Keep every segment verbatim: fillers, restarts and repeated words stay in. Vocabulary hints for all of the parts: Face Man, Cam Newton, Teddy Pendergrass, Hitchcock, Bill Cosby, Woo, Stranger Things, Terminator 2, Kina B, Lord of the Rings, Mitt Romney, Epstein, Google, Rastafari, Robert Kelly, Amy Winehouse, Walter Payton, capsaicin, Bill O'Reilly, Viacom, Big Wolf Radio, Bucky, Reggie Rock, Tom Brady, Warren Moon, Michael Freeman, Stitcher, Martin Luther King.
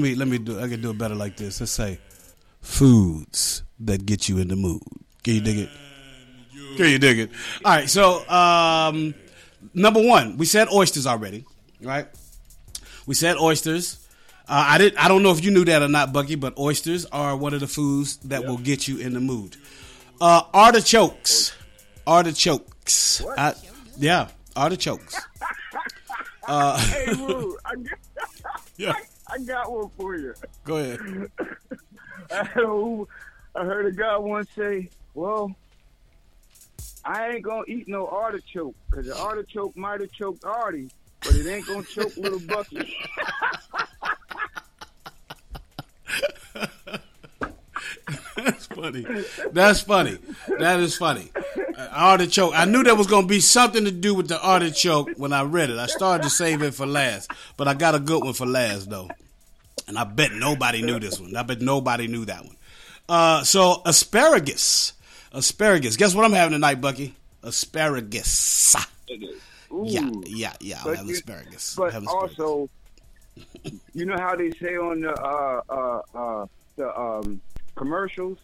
Let me, let me do, I can do it better like this. Let's say foods that get you in the mood. Can you dig it? Can you dig it? All right, so um, number one, we said oysters already, right? We said oysters. Uh, I did. I don't know if you knew that or not, Bucky, but oysters are one of the foods that yep. will get you in the mood. Uh, artichokes. Artichokes. I, yeah, artichokes. Uh, hey, Woo, I, yeah. I, I got one for you. Go ahead. I heard, I heard a guy once say, well, I ain't going to eat no artichoke because the artichoke might have choked Artie, but it ain't going to choke little Bucky. That's funny. That's funny. That is funny. Uh, artichoke. I knew there was going to be something to do with the artichoke when I read it. I started to save it for last, but I got a good one for last, though. And I bet nobody knew this one. I bet nobody knew that one. Uh, so asparagus. Asparagus. Guess what I'm having tonight, Bucky? Asparagus. Ooh. Yeah, yeah, yeah. I'll have asparagus. But have asparagus. Also, you know how they say on the uh, uh, uh, the um, commercials?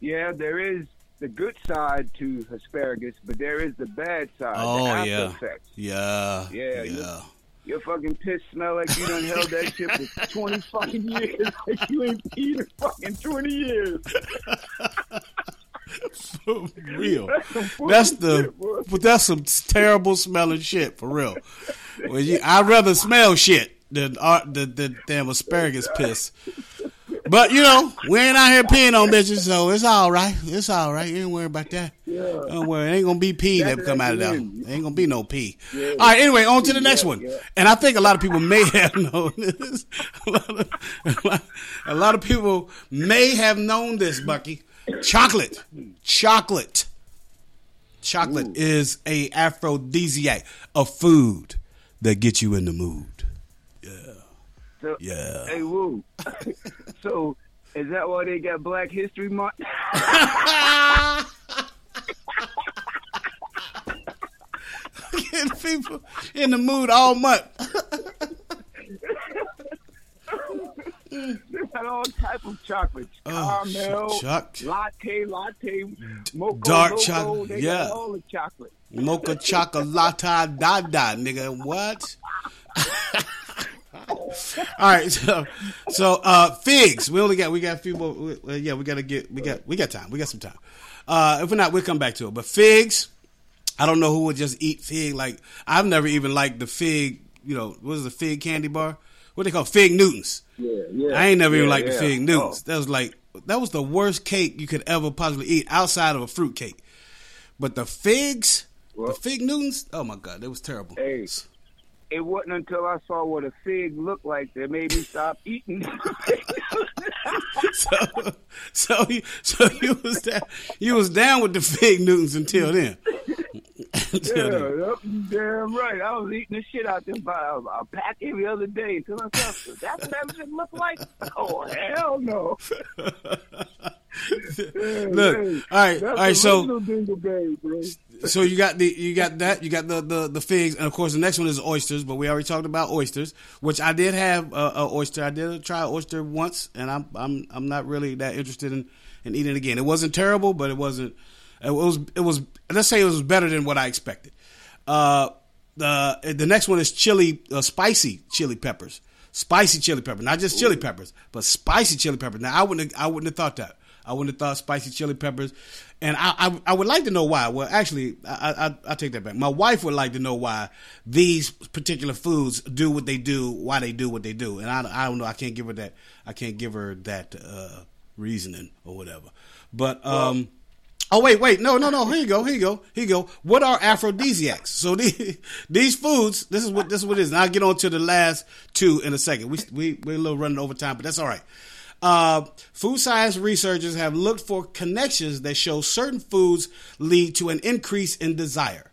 Yeah, there is the good side to asparagus, but there is the bad side. Oh, the after yeah. effects. Yeah. Yeah, yeah. Your, your fucking piss smell like you done held that shit for twenty fucking years. Like you ain't eaten fucking twenty years. For real, that's the but that's some terrible smelling shit. For real, well, you, I'd rather smell shit than uh, the, the damn asparagus piss. But you know, we ain't out here peeing on bitches, so it's all right. It's all right. You ain't worry about that. Yeah. Don't worry. It ain't gonna be pee that come out of that. Ain't gonna be no pee. Yeah. All right. Anyway, on to the next yeah, one. Yeah. And I think a lot of people may have known this. A lot of, a lot, a lot of people may have known this, Bucky. Chocolate, chocolate, chocolate Ooh. Is a aphrodisiac, a food that gets you in the mood. Yeah, so, yeah. Hey, Woo. So, is that why they got Black History Month? Getting people in the mood all month. They got all type of chocolates, oh, caramel, choc- latte, latte, mocha, dark chocolate. They yeah. got all the chocolate. Mocha chocolata da da, nigga. What? All right, so so uh, figs. We only got we got a few more. We, uh, yeah, we gotta get we got we got time. We got some time. Uh, if we're not, we'll come back to it. But figs, I don't know who would just eat fig. Like I've never even liked the fig. You know, what is the fig candy bar? What they call Fig Newtons. Yeah, yeah, I ain't never yeah, even liked yeah. the Fig Newtons. Oh. That was like that was the worst cake you could ever possibly eat outside of a fruit cake. But the figs, well, the Fig Newtons, oh my God, that was terrible. Hey, it wasn't until I saw what a fig looked like that made me stop eating. so, so, you, so you was down, you was down with the Fig Newtons until then. Yeah, damn right. I was eating the shit out there by a, a pack every other day until I thought, that's what that shit looked like? Oh, hell no. Yeah, look, man. all right, that's all right. So, game, bro. so you got the, you got that, you got the, the, the figs, and of course the next one is oysters. But we already talked about oysters, which I did have a, a oyster. I did try an oyster once, and I'm, I'm, I'm not really that interested in, in eating it again. It wasn't terrible, but it wasn't. It was, it was. Let's say it was better than what I expected. Uh, the the next one is chili, uh, spicy chili peppers, spicy chili pepper, not just chili peppers, but spicy chili pepper. Now I wouldn't, have, I wouldn't have thought that. I wouldn't have thought spicy chili peppers, and I, I, I would like to know why. Well, actually, I, I, I take that back. My wife would like to know why these particular foods do what they do, why they do what they do, and I, I don't know. I can't give her that. I can't give her that uh, reasoning or whatever. But. Um, well, Oh, wait, wait. No, no, no. Here you go. Here you go. Here you go. What are aphrodisiacs? So these, these foods, this is what this is what it is. And I'll get on to the last two in a second. We, we, we're a little running over time, but that's all right. Uh, food science researchers have looked for connections that show certain foods lead to an increase in desire.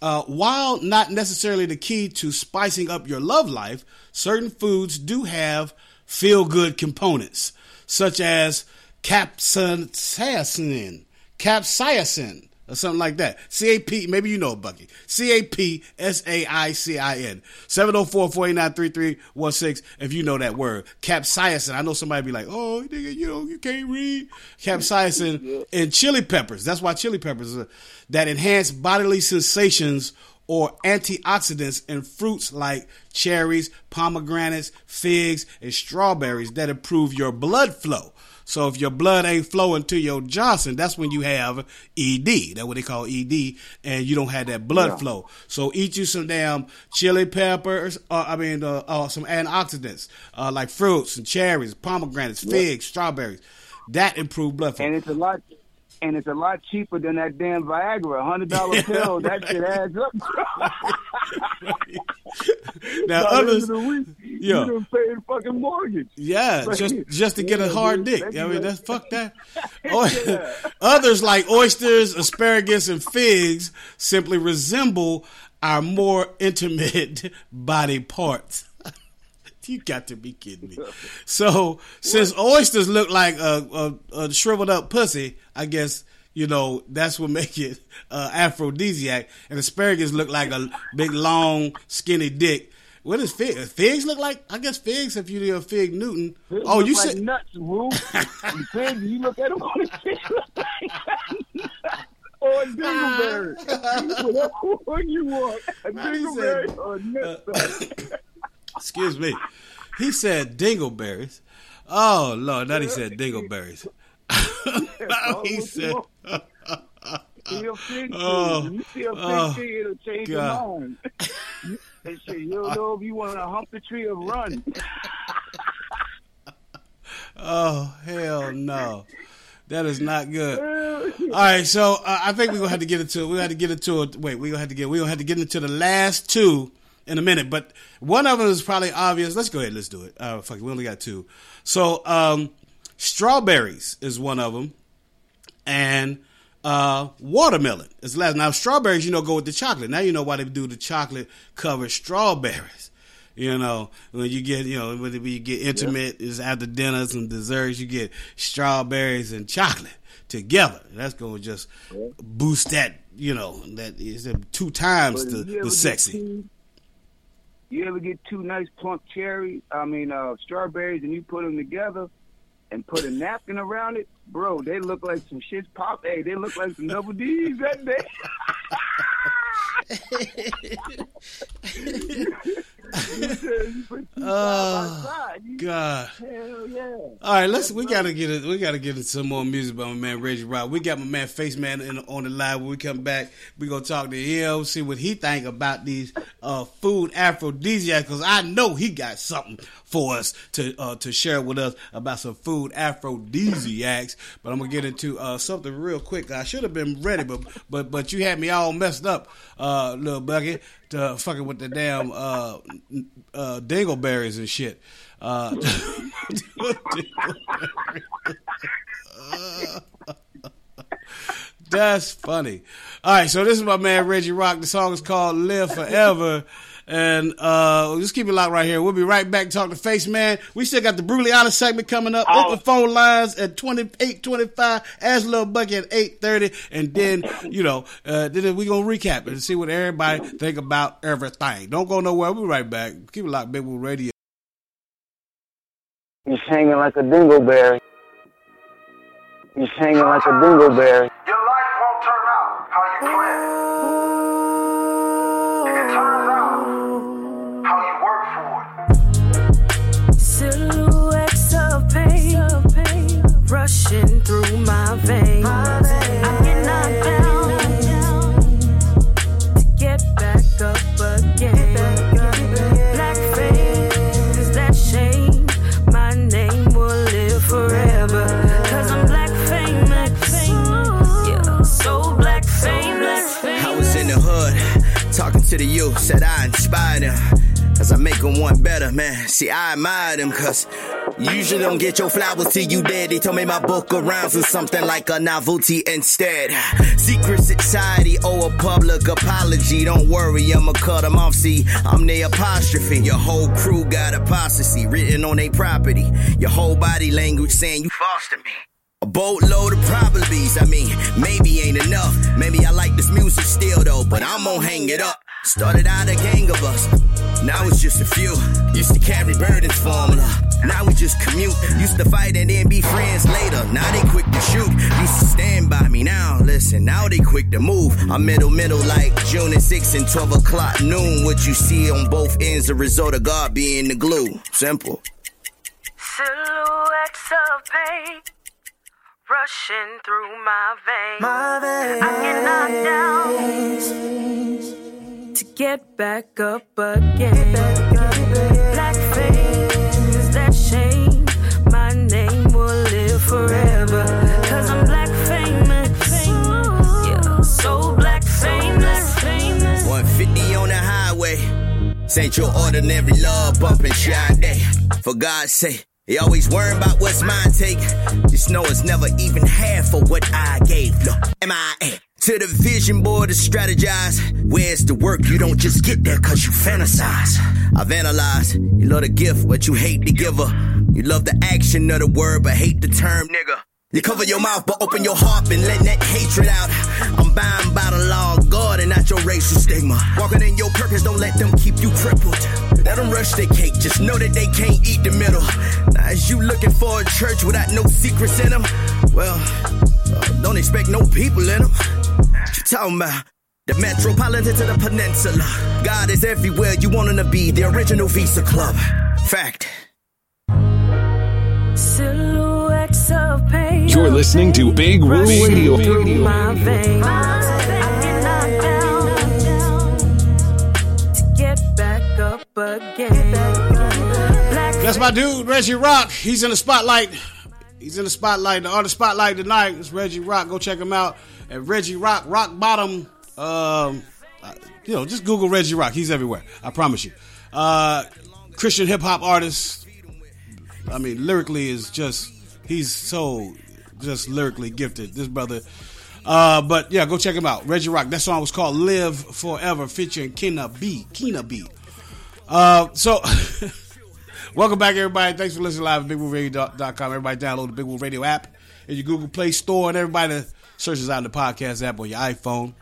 Uh, while not necessarily the key to spicing up your love life, certain foods do have feel-good components, such as capsaicin. Capsaicin, a or something like that. C A P, maybe you know Bucky. C A P S A I C I N. seven oh four, four eight nine, three three one six if you know that word. Capsaicin. I know somebody be like, oh, nigga, you know, you can't read. Capsaicin yeah. and chili peppers. That's why chili peppers are, that enhance bodily sensations or antioxidants in fruits like cherries, pomegranates, figs, and strawberries that improve your blood flow. So if your blood ain't flowing to your Johnson, that's when you have E D. That's what they call E D, and you don't have that blood yeah. flow. So eat you some damn chili peppers, uh, I mean, uh, uh, some antioxidants, uh, like fruits and cherries, pomegranates, yeah. figs, strawberries. That improve blood flow. And it's a lot, and it's a lot cheaper than that damn Viagra. one hundred dollar yeah, pill, right. that shit adds up. Now, others... Yeah. You done paid a fucking mortgage. Yeah, like, just just to get yeah, a hard dude, dick. I mean, that's fuck that. yeah. Others like oysters, asparagus, and figs simply resemble our more intimate body parts. You got to be kidding me. So, since what? oysters look like a, a, a shriveled up pussy, I guess, you know, that's what make it uh, aphrodisiac. And asparagus look like a big, long, skinny dick. What does figs? Figs look like? I guess figs, if you're a Fig Newton. Figs oh, you said. Like nuts, Woo. Figs, you look at them on the fish like or a dingleberry. Whatever one you want. A dingleberry or a nut. Excuse me. He said dingleberries. Oh, Lord. Now he said dingleberries. He said. You see a pig, oh, you see a pig, oh, tree, it'll change your mind. And shit, you don't know if you want to hump the tree or run. Oh, hell no. That is not good. All right, so uh, I think we're going to have to get into it. We're going to have to get into it. Wait, we're going to have to get we're gonna have to get into the last two in a minute. But one of them is probably obvious. Let's go ahead. Let's do it. Uh, fuck it. We only got two. So um, strawberries is one of them. And... Uh, watermelon is the last. Now strawberries, you know, go with the chocolate. Now you know why they do the chocolate covered strawberries. You know, when you get, you know, when you get intimate, yeah. is after dinners and desserts, you get strawberries and chocolate together. That's gonna just yeah. boost that. You know, that is two times the, the sexy. Two, you ever get two nice plump cherry? I mean, uh, strawberries, and you put them together and put a napkin around it, bro. They look like some shit's pop. Hey, they look like some double D's that day. Oh God! Hell yeah! All right, let's. We gotta get it. We gotta get it some more music by my man Reggie Rock. We got my man Face Man in, on the live. When we come back, we gonna talk to him, see what he think about these uh, food aphrodisiacs. Cause I know he got something for us to uh, to share with us about some food aphrodisiacs. But I'm gonna get into uh, something real quick. I should have been ready, but but but you had me all messed up, uh, little bucket. Uh, fucking with the damn uh, uh, dingleberries and shit. Uh, that's funny. All right, so this is my man Reggie Rock. The song is called "Live Forever," and uh, just keep it locked right here. We'll be right back. Talk to Face Man. We still got the brutally honest segment coming up. Oh. Open phone lines at twenty eight twenty five. Ask Lil Bucky at eight thirty, and then you know, uh, then we gonna recap and see what everybody think about everything. Don't go nowhere. We'll be right back. Keep it locked, Big Wolf Radio. You're hanging like a dingleberry. You're hanging like a dingleberry. Your life won't turn out how you planned. Rushing through my veins, my veins. I get knocked down to get back up again. Black face is that shame. My name will live forever. Cause I'm black famous. Yeah, so black famous. I was in the hood, talking to the youth, said I inspired them. Cause I make them want better, man. See, I admire them, cause you usually don't get your flowers till you dead. They told me my book of rhymes was something like a novelty instead. Secret society or a public apology. Don't worry, I'ma cut them off. See, I'm the apostrophe. Your whole crew got apostasy written on their property. Your whole body language saying you false to me. A boatload of probabilities, I mean, maybe ain't enough. Maybe I like this music still though, but I'm gon' hang it up. Started out a gang of us, now it's just a few. Used to carry burdens formula, now we just commute. Used to fight and then be friends later, now they quick to shoot. Used to stand by me, now listen, now they quick to move. I'm middle, middle like June and six and twelve o'clock noon. What you see on both ends, a result of God being the glue. Simple. Silhouettes of pain rushing through my veins. My veins. I get knocked down to get back up again. Black face, that shame. My name will live forever. Cause I'm black famous. Yeah, so black famous. one fifty on the highway. This ain't your ordinary love bumping shy day. For God's sake. They always worry about what's mine take. Just know it's never even half of what I gave. Look, M I A to the vision board to strategize. Where's the work? You don't just get there cause you fantasize. I've analyzed. You love the gift, but you hate the giver. You love the action of the word, but hate the term nigga. You cover your mouth, but open your heart and let that hatred out. I'm bound by the law of God and not your racial stigma. Walking in your purpose, don't let them keep you crippled. Let them rush their cake, just know that they can't eat the middle. Now, is you looking for a church without no secrets in them? Well, uh, don't expect no people in them. What you talking about? The metropolitan to the peninsula. God is everywhere you want him to be, the original Visa Club. Fact. Silhouettes of pain. You're listening to Big Wolf Radio. My veins. I get knocked down to get back up again. That's my dude, Reggie Rock. He's in the spotlight. He's in the spotlight. The artist spotlight tonight is Reggie Rock. Go check him out at Reggie Rock, Rock Bottom. Um, you know, just Google Reggie Rock. He's everywhere. I promise you. Uh, Christian hip hop artist. I mean, lyrically is just, he's so just lyrically gifted. This brother. Uh, but yeah, go check him out. Reggie Rock. That song was called Live Forever featuring Kina B. Kina B. Uh, so... Welcome back, everybody. Thanks for listening live at big wolf radio dot com. Everybody download the Big Wolf Radio app in your Google Play Store, and everybody searches out the podcast app on your iPhone.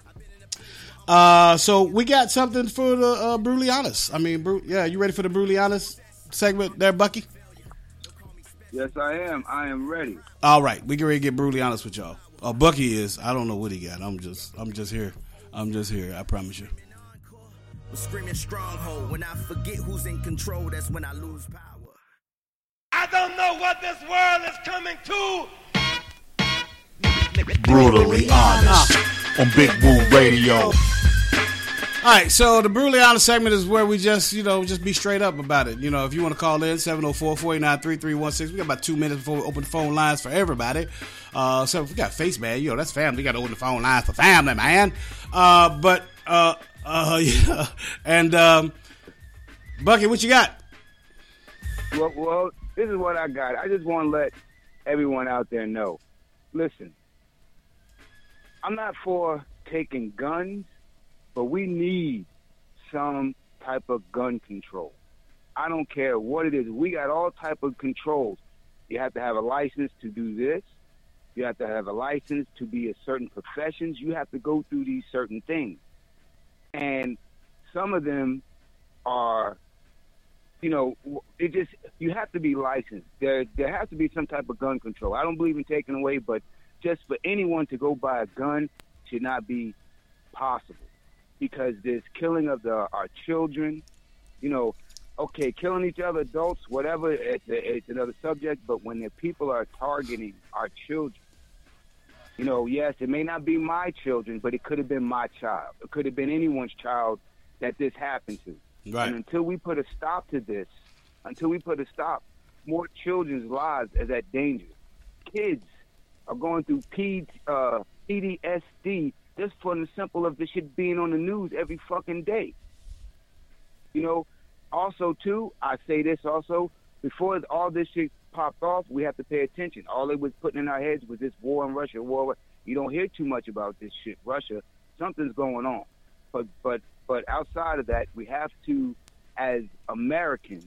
Uh, so we got something for the uh, Brutally Honest. I mean, Bru- yeah, you ready for the Brutally Honest segment there, Bucky? Yes, I am. I am ready. All right. We get ready to get Brutally Honest with y'all. Uh, Bucky is. I don't know what he got. I'm just, I'm just here. I'm just here. I promise you. Screaming stronghold. When I forget who's in control, that's when I lose power. I don't know what this world is coming to. Brutally Honest uh, on Big Woo Radio. Alright, so the Brutally Honest segment is where we just, you know, just be straight up about it. You know, if you want to call in, seven oh four, four eight nine, three three one six. We got about two minutes before we open the phone lines for everybody. Uh, so if we got Face Man, you know, that's family. We got to open the phone lines for family, man. Uh, but, uh, Uh yeah, and um, Bucky, what you got? Well, well, this is what I got. I just want to let everyone out there know. Listen, I'm not for taking guns, but we need some type of gun control. I don't care what it is. We got all type of controls. You have to have a license to do this. You have to have a license to be in certain professions. You have to go through these certain things. And some of them are, you know, it just, you have to be licensed. There there has to be some type of gun control. I don't believe in taking away, but just for anyone to go buy a gun should not be possible because there's killing of the, our children, you know, okay, killing each other, adults, whatever, it's, it's another subject, but when the people are targeting our children, you know, yes, it may not be my children, but it could have been my child. It could have been anyone's child that this happened to. Right. And until we put a stop to this, until we put a stop, more children's lives is at danger. Kids are going through P- uh, P T S D just for the simple of this shit being on the news every fucking day. You know, also, too, I say this also, before all this shit popped off, we have to pay attention. All they was putting in our heads was this war in Russia, war. You don't hear too much about this shit. Russia, something's going on. But but but outside of that, we have to, as Americans,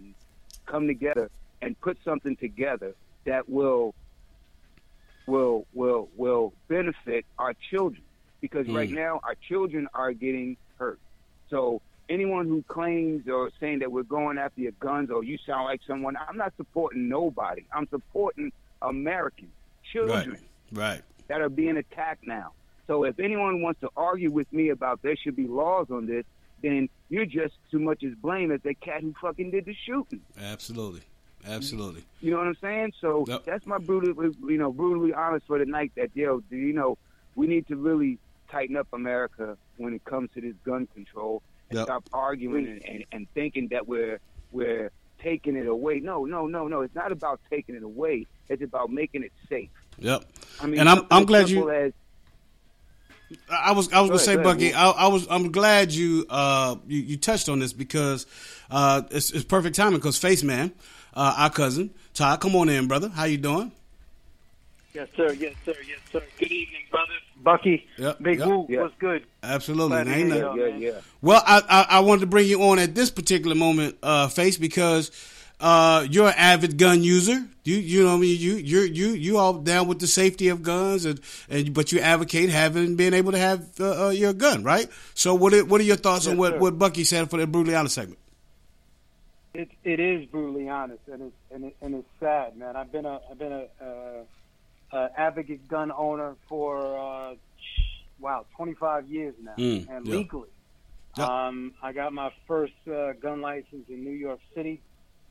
come together and put something together that will will will will benefit our children, because mm. right now our children are getting hurt. So anyone who claims or saying that we're going after your guns or you sound like someone, I'm not supporting nobody. I'm supporting American children right. Right. that are being attacked now. So if anyone wants to argue with me about there should be laws on this, then you're just too much as blame as the cat who fucking did the shooting. Absolutely. Absolutely. You know what I'm saying? So yep. that's my brutally, you know, brutally honest for the night. That yo, you know, we need to really tighten up America when it comes to this gun control and yep. stop arguing and, and, and thinking that we're we're taking it away. No, no, no, no. It's not about taking it away. It's about making it safe. Yep. I mean, and I'm I'm glad you. As, I was I was go gonna ahead, say, go Bucky. Ahead, I, I was I'm glad you uh you, you touched on this because uh it's, it's perfect timing because Face Man. Uh, our cousin, Todd, come on in, brother. How you doing? Yes, sir. Yes, sir. Yes, sir. Good evening, brother. Bucky. Yep, Big yep, Woo. Yep. What's good? Absolutely. Ain't yeah, yeah, yeah. Well, I, I, I wanted to bring you on at this particular moment, uh, Face, because uh, you're an avid gun user. You you know what I mean? You you you you all down with the safety of guns, and, and but you advocate having being able to have uh, uh, your gun, right? So what are, what are your thoughts yes, on what, what Bucky said for the Brutally Honest segment? It it is brutally honest, and it's and, it, and it's sad, man. I've been a I've been a, uh, a advocate gun owner for uh, wow twenty-five years now, mm, and yeah. legally. Yeah. Um, I got my first uh, gun license in New York City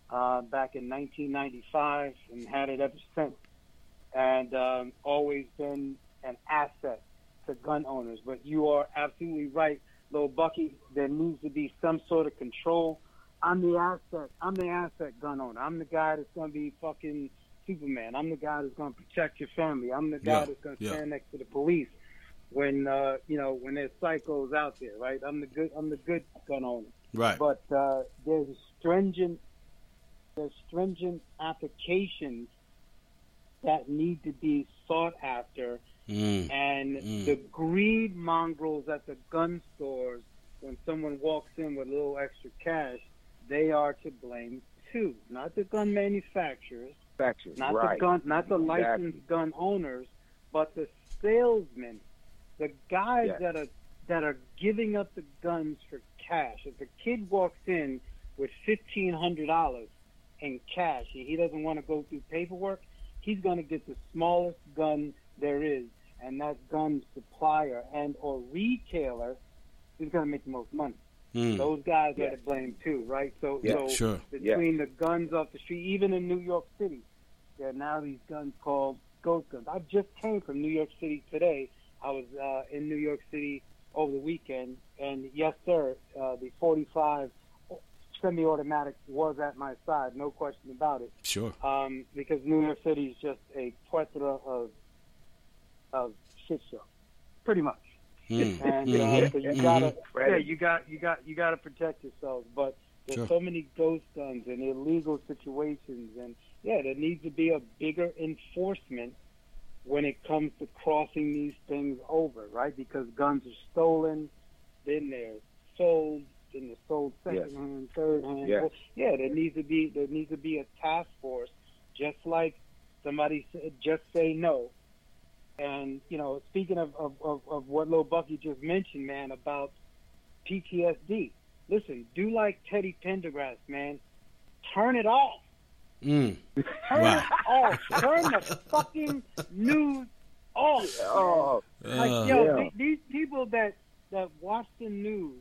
uh, back in nineteen ninety-five, and had it ever since. And um, always been an asset to gun owners. But you are absolutely right, Lil Bucky. There needs to be some sort of control. I'm the asset. I'm the asset gun owner. I'm the guy that's going to be fucking Superman. I'm the guy that's going to protect your family. I'm the guy yeah, that's going to yeah. stand next to the police when uh, you know when there's psychos out there, right? I'm the good. I'm the good gun owner. Right. But uh, there's stringent, there's stringent applications that need to be sought after, mm. and mm. the greed mongrels at the gun stores. When someone walks in with a little extra cash. They are to blame too, not the gun manufacturers, Factors, not right. the gun, not the licensed exactly. gun owners, but the salesmen, the guys yes. that are that are giving up the guns for cash. If a kid walks in with fifteen hundred dollars in cash and he doesn't want to go through paperwork, he's going to get the smallest gun there is, and that gun supplier and or retailer is going to make the most money. Mm. Those guys yeah. are to blame too, right? So, yeah, so sure. between yeah. the guns off the street, even in New York City, there are now these guns called ghost guns. I just came from New York City today. I was uh, in New York City over the weekend, and yes, sir, uh, the forty-five semi-automatic was at my side, no question about it. Sure. Um, because New York City is just a plethora of of shit show, pretty much. Mm. And uh, mm-hmm. so you gotta, mm-hmm. yeah, you got, you got, you gotta protect yourselves. But there's sure. so many ghost guns and illegal situations, and yeah, there needs to be a bigger enforcement when it comes to crossing these things over, right? Because guns are stolen, then they're sold, then they're sold second yes. hand, third hand. Yes. Well, yeah, there needs to be there needs to be a task force, just like somebody said, just say no. And, you know, speaking of, of, of, of what Lil Bucky just mentioned, man, about P T S D, listen, do like Teddy Pendergrass, man. Turn it off. Mm. Turn wow. it off. Turn the fucking news off. Oh, like, uh, yo, yeah. th- these people that, that watch the news,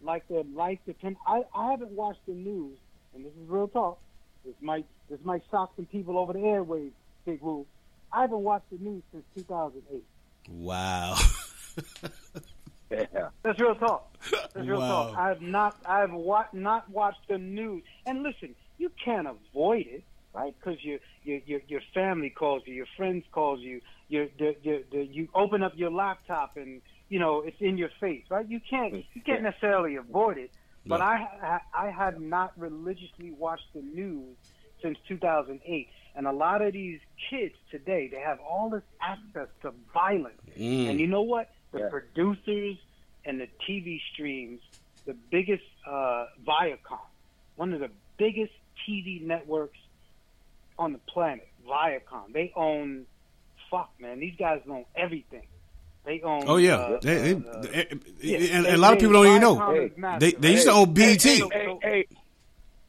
like their life depends. I, I haven't watched the news, and this is real talk. This might, this might shock some people over the airwaves, Big Woo. I haven't watched the news since two thousand eight. Wow. yeah. That's real talk. That's real wow. talk. I have not I have wa- not watched the news. And listen, you can't avoid it, right? Because your your your your family calls you, your friends calls you, your the, the, the, you open up your laptop and you know it's in your face, right? You can't you can't necessarily avoid it. But no. I I, I have no. not religiously watched the news since two thousand eight. And a lot of these kids today, they have all this access to violence. Mm. And you know what? The yeah. producers and the T V streams, the biggest uh, Viacom, one of the biggest T V networks on the planet, Viacom, they own fuck, man. These guys own everything. They own. Oh yeah, uh, they, they, uh, they, yeah. And, and, and a lot of people don't even know they, they used to own B E T. Hey, hey, hey,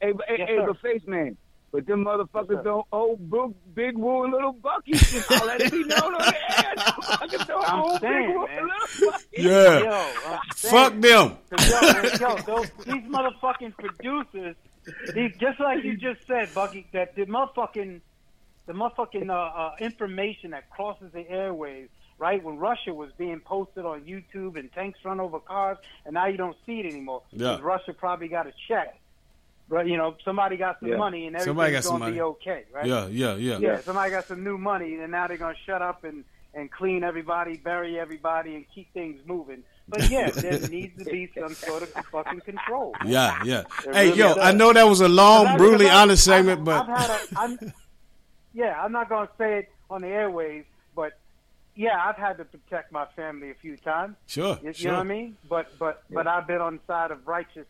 hey, hey, yes, hey but Face Man. But them motherfuckers yes, don't owe Big, Big Woo and Little Bucky. I'll let it be known on the air. Motherfuckers don't I'm owe saying, Big Woo and Little Bucky. Yeah. Yo, fuck saying. them. Yo, yo, those, these motherfucking producers, these, just like you just said, Bucky, that the motherfucking, the motherfucking uh, uh, information that crosses the airwaves, right? When Russia was being posted on YouTube and tanks run over cars, and now you don't see it anymore. Because yeah. Russia probably got a check. But, you know, somebody got some yeah. money and everything's going to be okay, right? Yeah, yeah, yeah. Yeah, somebody got some new money and now they're going to shut up and, and clean everybody, bury everybody, and keep things moving. But, yeah, there needs to be some sort of fucking control. Yeah, yeah. There hey, really yo, does. I know that was a long, brutally honest segment, but... I've had a, I'm, yeah, I'm not going to say it on the airways, but, yeah, I've had to protect my family a few times. Sure, You, sure. you know what I mean? But, but, yeah. but I've been on the side of righteous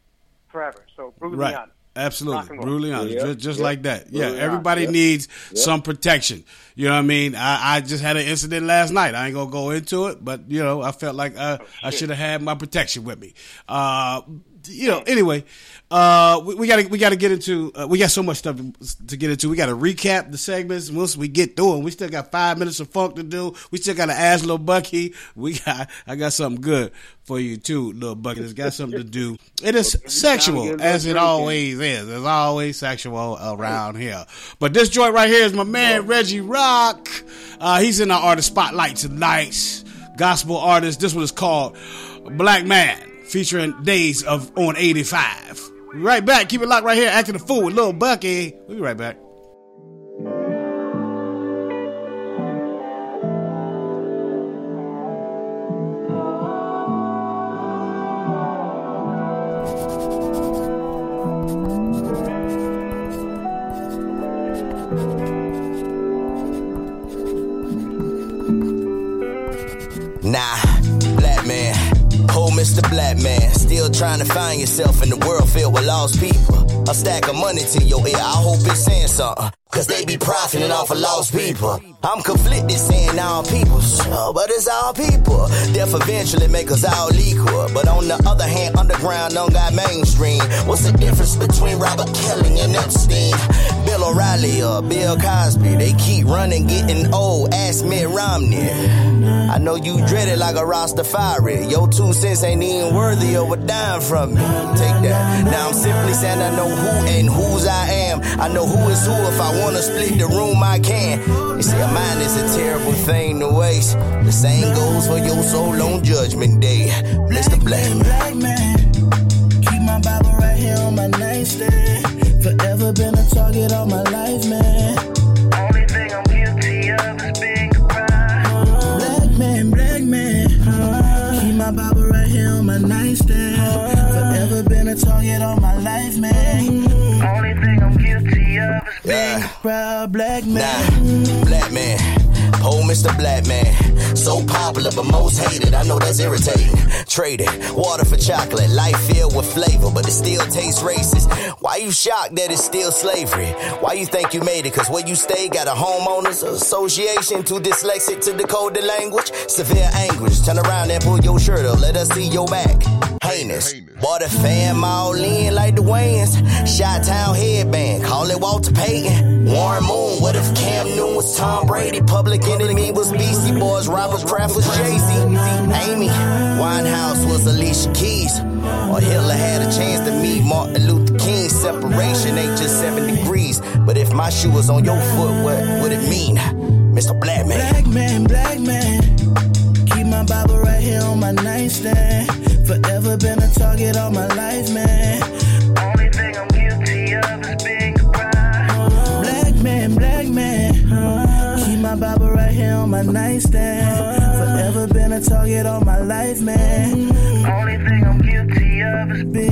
forever, so brutally right. honest. Absolutely. Brutally honest. Yeah. Just, just yeah. like that. Yeah. Brutally Everybody honest. needs yeah. some protection. You know what I mean? I, I just had an incident last night. I ain't going to go into it, but, you know, I felt like uh, oh, I should have had my protection with me. Uh, you know, anyway, uh, we, we gotta, we gotta get into, uh, we got so much stuff to, to get into. We gotta recap the segments. Once we get through them, we still got five minutes of funk to do. We still gotta ask Lil Bucky. We got, I got something good for you too, Lil Bucky. It's got something to do. It is sexual, as it always is. It's always sexual around here. But this joint right here is my man, Reggie Rock. Uh, he's in our artist spotlight tonight. Gospel artist. This one is called Black Man, featuring Days of on eighty-five. We'll be right back. Keep it locked right here. Acting a Fool with Lil Bucky. We'll be right back. Nah, Black Man. Oh, Mister Black Man, still trying to find yourself in the world filled with lost people. A stack of money to your ear, I hope it's saying something. Cause they be profiting off of lost people. I'm conflicted saying all people, sure, but it's all people. Death eventually make us all equal. But on the other hand, underground don't got mainstream. What's the difference between Robert Kelly and Epstein? Bill O'Reilly or Bill Cosby, they keep running, getting old. Ask Mitt Romney. I know you dread it like a Rastafari. Your two cents ain't even worthy of a dime from me. Take that. Now I'm simply saying I know who and whose I am. I know who is who. If I wanna split the room, I can. You see, a mind is a terrible thing to waste. The same goes for your soul on Judgment Day. Bless the Black Man. Black man. Keep my Bible right here on my nightstand. Forever been a target all my life, man. Only thing I'm guilty of is being a crime. Black man, black man. Uh, keep my Bible right here on my nightstand. Uh, Forever been a target all my life, man. Only thing I'm guilty of is being uh, a proud black man. Nah, black man. Oh, Mister Black Man, so popular but most hated, I know that's irritating. Traded water for chocolate, life filled with flavor, but it still tastes racist. Why you shocked that it's still slavery? Why you think you made it? Cause where you stay got a homeowners association, too dyslexic to decode the language. Severe anguish, turn around and pull your shirt up, let us see your back. Heinous, boy the fam all in like the Wayans. Chi-Town headband, call it Walter Payton. Warren Moon, what if Cam Newton was Tom Brady? Public enemy was B C Boys, Robert Kraft was Jay-Z. Amy Winehouse was Alicia Keys. Or Hitler had a chance to meet Martin Luther King. Separation ain't just seven degrees. But if my shoe was on your foot, what would it mean? Mister Black Man. Black man, black man. Keep my Bible right here on my nightstand. Forever been a target all my life, man. Only thing I'm guilty of is being a crime. Black man, black man. My Bible right here on my nightstand. Forever been a target all my life, man. Only thing I'm guilty of is being